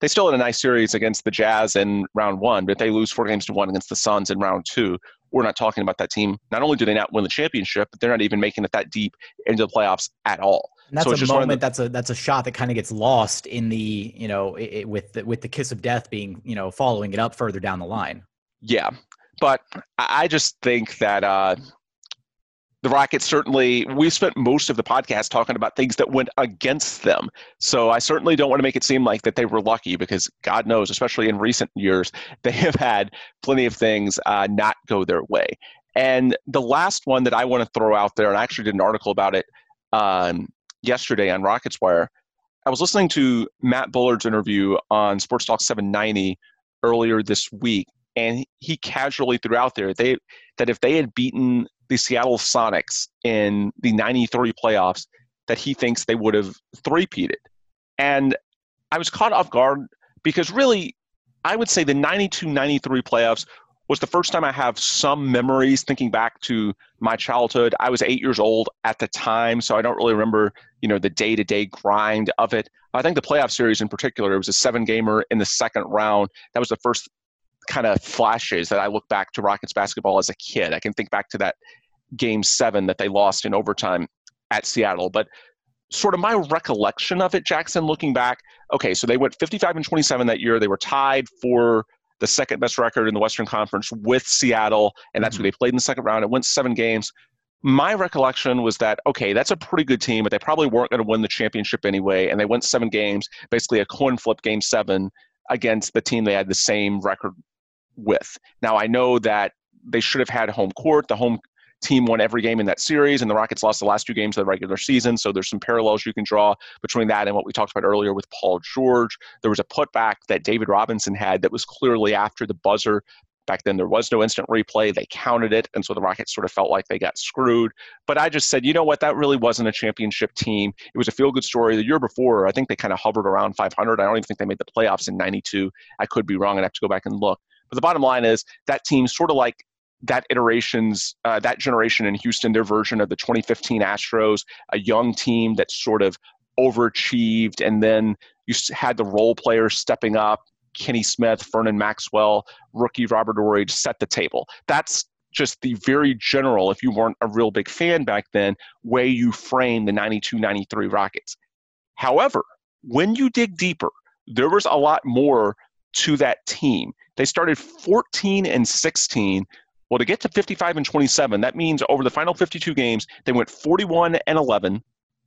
they still had a nice series against the Jazz in round one, but if they lose four games to one against the Suns in round two, we're not talking about that team. Not only do they not win the championship, but they're not even making it that deep into the playoffs at all. And that's so a just moment. The, that's a that's a shot that kind of gets lost in the you know it, it, with the, with the kiss of death being you know following it up further down the line. Yeah, but I just think that uh, the Rockets certainly. We've spent most of the podcast talking about things that went against them. So I certainly don't want to make it seem like that they were lucky because God knows, especially in recent years, they have had plenty of things uh, not go their way. And the last one that I want to throw out there, and I actually did an article about it. Um, Yesterday on Rockets Wire, I was listening to Matt Bullard's interview on Sports Talk seven ninety earlier this week, and he casually threw out there they, that if they had beaten the Seattle Sonics in the ninety-three playoffs, that he thinks they would have three-peated. And I was caught off guard because really, I would say the ninety-two ninety-three playoffs was the first time I have some memories thinking back to my childhood. I was eight years old at the time, so I don't really remember, you know, the day-to-day grind of it. I think the playoff series in particular, it was a seven-gamer in the second round. That was the first kind of flashes that I look back to Rockets basketball as a kid. I can think back to that game seven that they lost in overtime at Seattle. But sort of my recollection of it, Jackson, looking back, okay, so they went fifty-five and twenty-seven that year. They were tied for the second best record in the Western Conference with Seattle, and that's mm-hmm. who they played in the second round. It went seven games. My recollection was that, okay, that's a pretty good team, but they probably weren't going to win the championship anyway, and they went seven games, basically a coin flip game seven against the team they had the same record with. Now, I know that they should have had home court. The home team won every game in that series, and the Rockets lost the last two games of the regular season, so there's some parallels you can draw between that and what we talked about earlier with Paul George. There was a putback that David Robinson had that was clearly after the buzzer. Back then, there was no instant replay. They counted it, and so the Rockets sort of felt like they got screwed. But I just said, you know what? That really wasn't a championship team. It was a feel-good story. The year before, I think they kind of hovered around five hundred. I don't even think they made the playoffs in ninety-two. I could be wrong. I'd have to go back and look. But the bottom line is that team sort of like that iteration's, uh, that generation in Houston, their version of the twenty fifteen Astros, a young team that sort of overachieved, and then you had the role players stepping up. Kenny Smith, Vernon Maxwell, rookie Robert Ory set the table. That's just the very general, if you weren't a real big fan back then, way you frame the ninety-two ninety-three Rockets. However, when you dig deeper, there was a lot more to that team. They started fourteen and sixteen. Well, to get to fifty-five and twenty-seven, that means over the final fifty-two games, they went forty-one and eleven.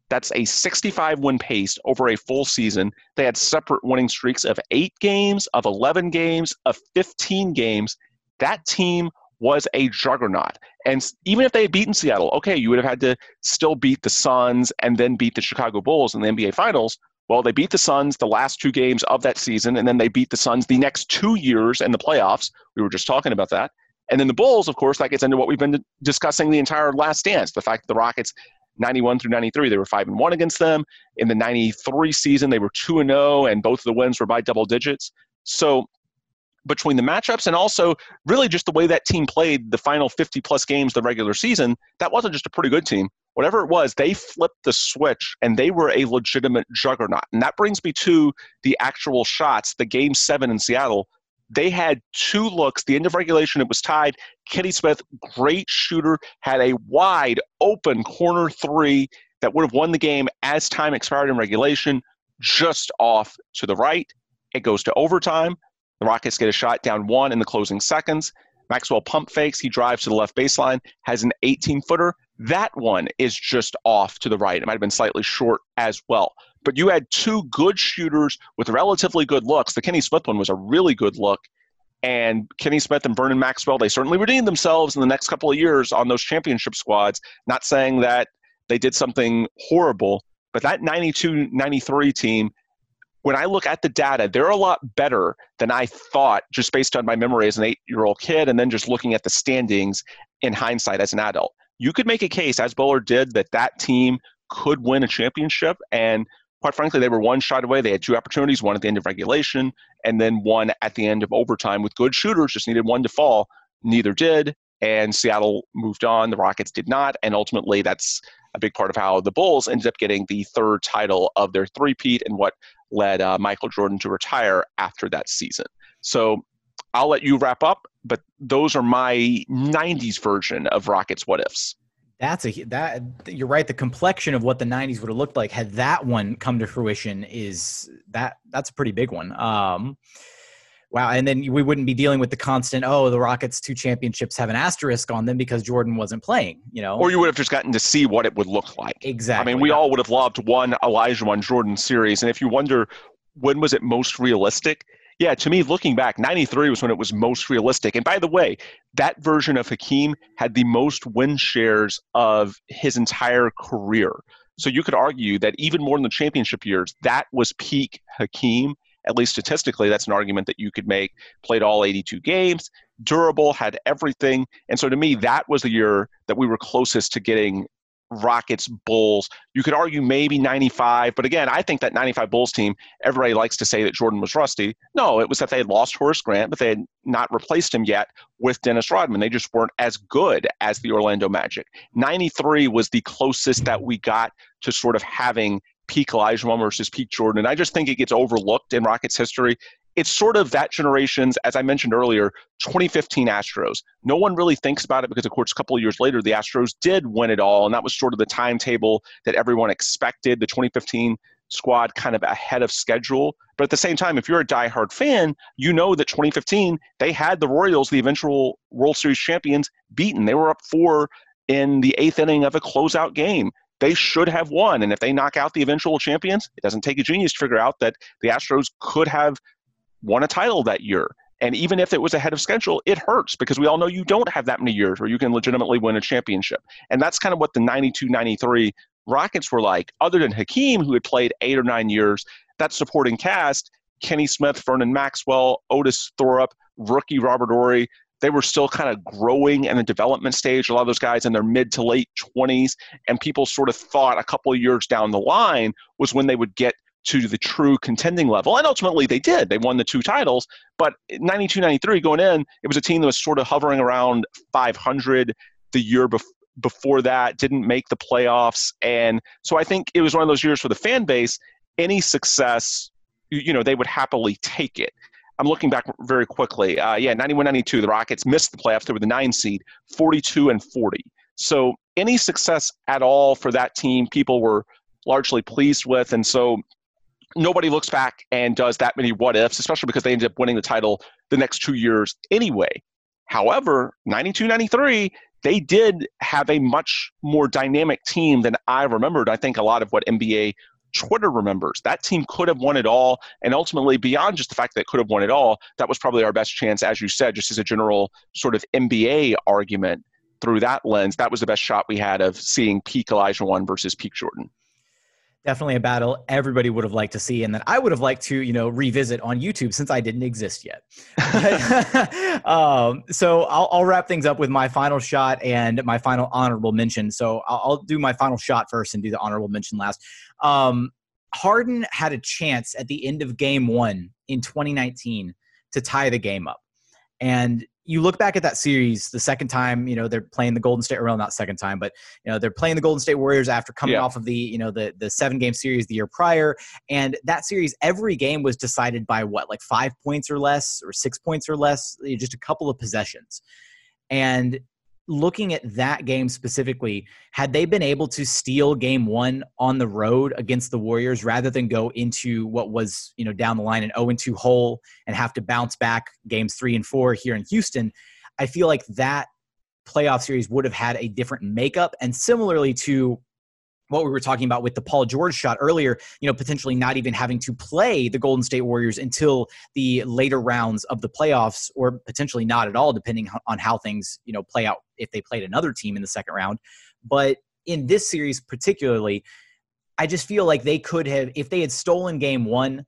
That's a sixty-five win pace over a full season. They had separate winning streaks of eight games, of eleven games, of fifteen games. That team was a juggernaut. And even if they had beaten Seattle, okay, you would have had to still beat the Suns and then beat the Chicago Bulls in the N B A Finals. Well, they beat the Suns the last two games of that season, and then they beat the Suns the next two years in the playoffs. We were just talking about that. And then the Bulls, of course, that gets into what we've been discussing the entire last dance, the fact that the Rockets – ninety-one through ninety-three, they were five and one against them. In the ninety-three season, they were two and zero, and both of the wins were by double digits. So between the matchups and also really just the way that team played the final fifty plus games of the regular season, that wasn't just a pretty good team. Whatever it was, they flipped the switch and they were a legitimate juggernaut. And that brings me to the actual shots, the game seven in Seattle. They had two looks. The end of regulation, it was tied. Kenny Smith, great shooter, had a wide open corner three that would have won the game as time expired in regulation, just off to the right. It goes to overtime. The Rockets get a shot down one in the closing seconds. Maxwell pump fakes. He drives to the left baseline, has an eighteen-footer. That one is just off to the right. It might have been slightly short as well. But you had two good shooters with relatively good looks. The Kenny Smith one was a really good look. And Kenny Smith and Vernon Maxwell, they certainly redeemed themselves in the next couple of years on those championship squads. Not saying that they did something horrible, but that ninety-two ninety-three team, when I look at the data, they're a lot better than I thought just based on my memory as an eight-year-old kid and then just looking at the standings in hindsight as an adult. You could make a case, as Bullard did, that that team could win a championship, and quite frankly, they were one shot away. They had two opportunities, one at the end of regulation and then one at the end of overtime with good shooters, just needed one to fall. Neither did, and Seattle moved on. The Rockets did not, and ultimately that's a big part of how the Bulls ended up getting the third title of their three-peat and what led uh, Michael Jordan to retire after that season. So I'll let you wrap up, but those are my nineties version of Rockets what-ifs. That's a that you're right. The complexion of what the nineties would have looked like had that one come to fruition is that that's a pretty big one. Um, wow. And then we wouldn't be dealing with the constant, oh, the Rockets two championships have an asterisk on them because Jordan wasn't playing, you know, or you would have just gotten to see what it would look like. Exactly. I mean, we all would have loved one Olajuwon Jordan series. And if you wonder when was it most realistic? Yeah, to me, looking back, ninety-three was when it was most realistic. And by the way, that version of Hakeem had the most win shares of his entire career. So you could argue that even more than the championship years, that was peak Hakeem. At least statistically, that's an argument that you could make. Played all eighty-two games, durable, had everything. And so to me, that was the year that we were closest to getting Rockets, Bulls. You could argue maybe ninety-five, but again, I think that ninety-five Bulls team, everybody likes to say that Jordan was rusty. No, it was that they had lost Horace Grant, but they had not replaced him yet with Dennis Rodman. They just weren't as good as the Orlando Magic. ninety-three was the closest that we got to sort of having peak Olajuwon versus peak Jordan. And I just think it gets overlooked in Rockets history. it's sort of that generation's, as I mentioned earlier, twenty fifteen Astros. No one really thinks about it because, of course, a couple of years later, the Astros did win it all, and that was sort of the timetable that everyone expected, the twenty fifteen squad kind of ahead of schedule. But at the same time, if you're a diehard fan, you know that twenty fifteen, they had the Royals, the eventual World Series champions, beaten. They were up four in the eighth inning of a closeout game. They should have won. And if they knock out the eventual champions, it doesn't take a genius to figure out that the Astros could have won a title that year. And even if it was ahead of schedule, it hurts because we all know you don't have that many years where you can legitimately win a championship. And that's kind of what the ninety-two ninety-three Rockets were like, other than Hakeem, who had played eight or nine years. That supporting cast, Kenny Smith, Vernon Maxwell, Otis Thorup, rookie Robert Ory, they were still kind of growing in the development stage. A lot of those guys in their mid to late twenties, and people sort of thought a couple of years down the line was when they would get to the true contending level. And ultimately they did. They won the two titles, but ninety-two ninety-three going in, it was a team that was sort of hovering around five hundred the year before. Before that, didn't make the playoffs. And so I think it was one of those years for the fan base, any success, you know, they would happily take it. I'm looking back very quickly. Uh, yeah, ninety-one ninety-two, the Rockets missed the playoffs. They were the nine seed, forty-two and forty. So any success at all for that team, people were largely pleased with. And so nobody looks back and does that many what ifs, especially because they ended up winning the title the next two years anyway. However, ninety-two ninety-three, they did have a much more dynamic team than I remembered. I think a lot of what N B A Twitter remembers. That team could have won it all, and ultimately, beyond just the fact that it could have won it all, that was probably our best chance, as you said, just as a general sort of N B A argument through that lens. That was the best shot we had of seeing peak Olajuwon versus peak Jordan. Definitely a battle everybody would have liked to see, and that I would have liked to, you know, revisit on YouTube since I didn't exist yet. But, um, so I'll, I'll wrap things up with my final shot and my final honorable mention. So I'll, I'll do my final shot first and do the honorable mention last. Um, Harden had a chance at the end of game one in twenty nineteen to tie the game up. And you look back at that series the second time, you know, they're playing the Golden State, well, not second time, but, you know, they're playing the Golden State Warriors after coming yeah. off of the, you know, the the seven-game series the year prior. And that series, every game was decided by what, like five points or less or six points or less, just a couple of possessions. And looking at that game specifically, had they been able to steal game one on the road against the Warriors rather than go into what was, you know, down the line an oh and two hole and have to bounce back games three and four here in Houston, I feel like that playoff series would have had a different makeup. And similarly to what we were talking about with the Paul George shot earlier, you know, potentially not even having to play the Golden State Warriors until the later rounds of the playoffs, or potentially not at all, depending on how things, you know, play out if they played another team in the second round. But in this series particularly, I just feel like they could have, if they had stolen game one,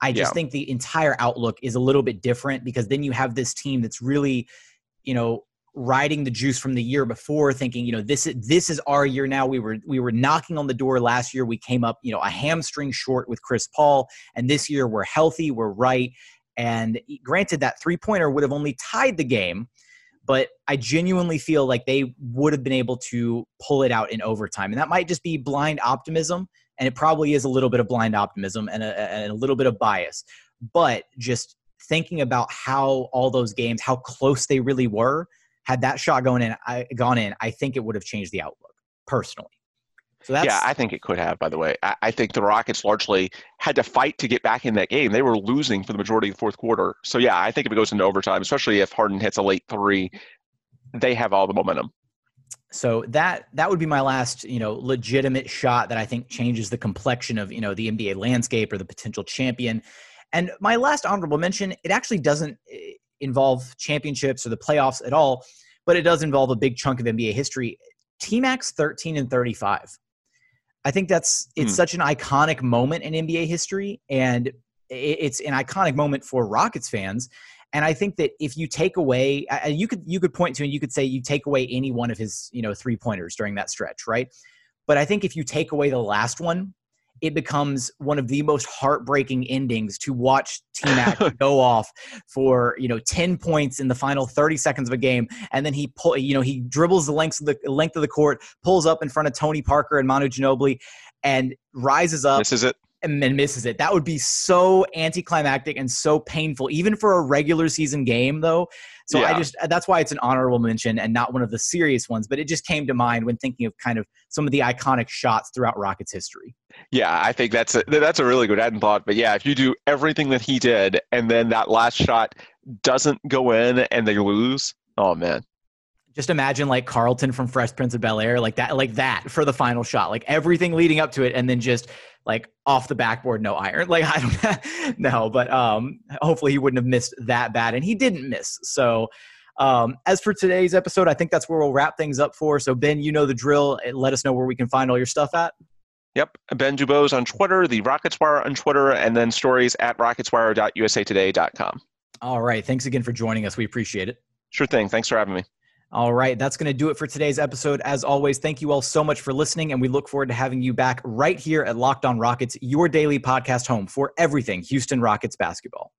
I just yeah. think the entire outlook is a little bit different, because then you have this team that's really, you know, riding the juice from the year before, thinking, you know, this is, this is our year now. We were, we were knocking on the door last year. We came up, you know, a hamstring short with Chris Paul, and this year we're healthy, we're right. And granted, that three pointer would have only tied the game, but I genuinely feel like they would have been able to pull it out in overtime. And that might just be blind optimism. And it probably is a little bit of blind optimism and a, and a little bit of bias, but just thinking about how all those games, how close they really were, had that shot going in, I, gone in, I think it would have changed the outlook, personally. So that's, yeah, I think it could have, by the way. I, I think the Rockets largely had to fight to get back in that game. They were losing for the majority of the fourth quarter. So, yeah, I think if it goes into overtime, especially if Harden hits a late three, they have all the momentum. So that that would be my last, you know, legitimate shot that I think changes the complexion of, you know, the N B A landscape or the potential champion. And my last honorable mention, it actually doesn't – involve championships or the playoffs at all, but it does involve a big chunk of N B A history. T-Mac's thirteen and thirty-five. I think that's it's mm. such an iconic moment in N B A history, and it's an iconic moment for Rockets fans. And I think that if you take away, you could you could point to, and you could say you take away any one of his, you know, three pointers during that stretch, right? But I think if you take away the last one, it becomes one of the most heartbreaking endings to watch T-Mac go off for, you know, ten points in the final thirty seconds of a game. And then he, pull, you know, he dribbles the length of the length of the court, pulls up in front of Tony Parker and Manu Ginobili, and rises up. This is it. and then misses it. That would be so anticlimactic and so painful, even for a regular season game, though. So yeah. I just, that's why it's an honorable mention and not one of the serious ones, but it just came to mind when thinking of kind of some of the iconic shots throughout Rockets history. Yeah, I think that's a, that's a really good end thought. But yeah, if you do everything that he did and then that last shot doesn't go in and they lose, oh man. Just imagine like Carlton from Fresh Prince of Bel-Air, like that, like that for the final shot, like everything leading up to it. And then just like off the backboard, no iron. Like, I don't know, but um, hopefully he wouldn't have missed that bad, and he didn't miss. So um, as for today's episode, I think that's where we'll wrap things up for. So Ben, you know the drill. Let us know where we can find all your stuff at. Yep. Ben DuBose on Twitter, the Rockets Wire on Twitter, and then stories at rockets wire dot u s a today dot com. All right. Thanks again for joining us. We appreciate it. Sure thing. Thanks for having me. All right, that's going to do it for today's episode. As always, thank you all so much for listening, and we look forward to having you back right here at Locked on Rockets, your daily podcast home for everything Houston Rockets basketball.